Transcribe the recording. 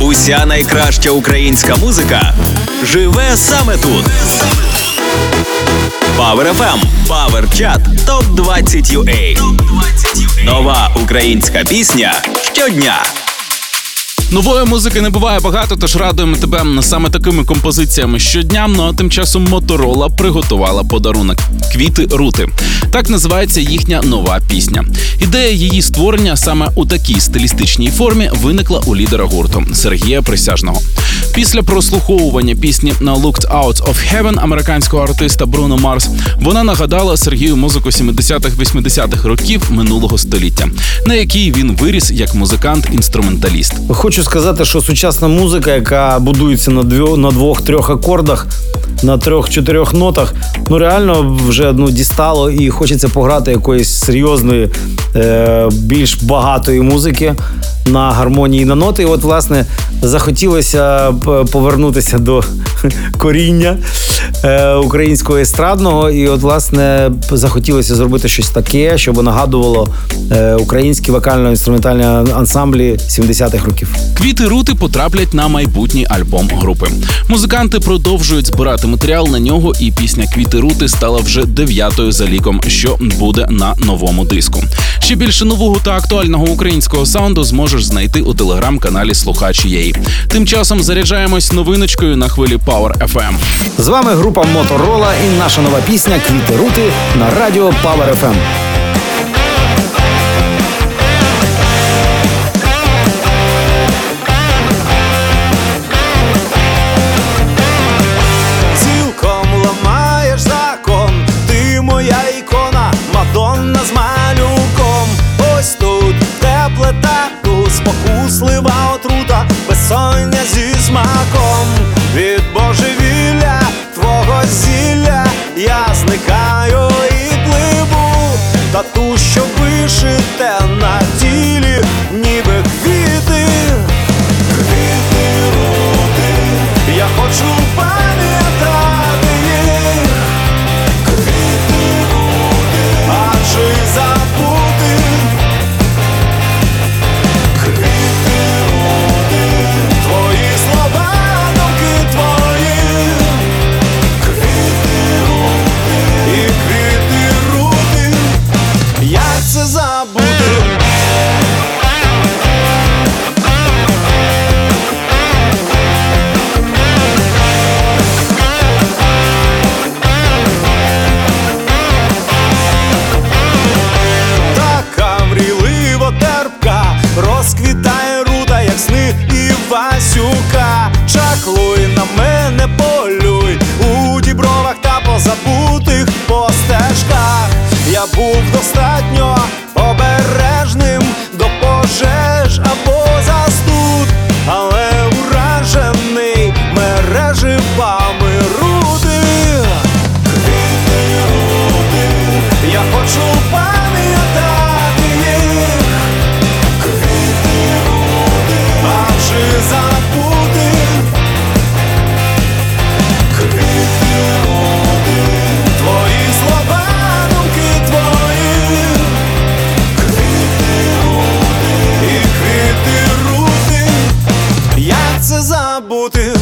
Уся найкраща українська музика живе саме тут. Power FM, Power Chat, Top 20 UA. Нова українська пісня щодня. Нової музики не буває багато, тож радуємо тебе саме такими композиціями щодня. Ну а тим часом Моторола приготувала подарунок – «Квіти рути». Так називається їхня нова пісня. Ідея її створення саме у такій стилістичній формі виникла у лідера гурту – Сергія Присяжного. Після прослуховування пісні «Looked out of heaven» американського артиста Бруно Марс вона нагадала Сергію музику 70-80-х років минулого століття, на якій він виріс як музикант-інструменталіст. Хочу сказати, що сучасна музика, яка будується на двох-трьох акордах, на трьох-чотирьох нотах, ну реально вже дістало і хочеться пограти якоїсь серйозної, більш багатої музики на гармонії, на ноти. І от, власне, захотілося повернутися до коріння українського естрадного. І от, власне, захотілося зробити щось таке, щоб нагадувало українські вокально-інструментальні ансамблі 70-х років. «Квіти рути» потраплять на майбутній альбом групи. Музиканти продовжують збирати матеріал на нього, і пісня «Квіти рути» стала вже 9-ю за ліком, що буде на новому диску. Ще більше нового та актуального українського саунду зможеш знайти у телеграм-каналі «Слухач Є». Тим часом заряджаємось новиночкою на хвилі Power FM. З вами група Моторола і наша нова пісня «Квіти рути» на радіо Power FM. Цілком ламаєш закон, ти моя ікона, Мадонна з малюком. Ось тут тепле та спокуслива отрута, безсоння зі смаком. Від божевілля твого зілля я зникаю і пливу. Тату, що вишите на тілі, ніби квіти. Квіти рути, я хочу пам'ятати їх. Квіти рути, а чи забути? Квіти рути, твої слова, думки твої. Квіти рути, і квіти рути, як це забути? Така мрійливо терпка розквітає рута, як сни Івасюка. Чаклуй на мене, полюй у дібровах та позабутих постежках. Я був достатньо обережним до пожеж або застуд, але уражений мережі вами рути. Квіти рути, я хочу пам'ятати їх. Квіти рути, а чи забути? Квіти рути, твої слова, думки твої. Квіти рути, і квіти рути, як це забути?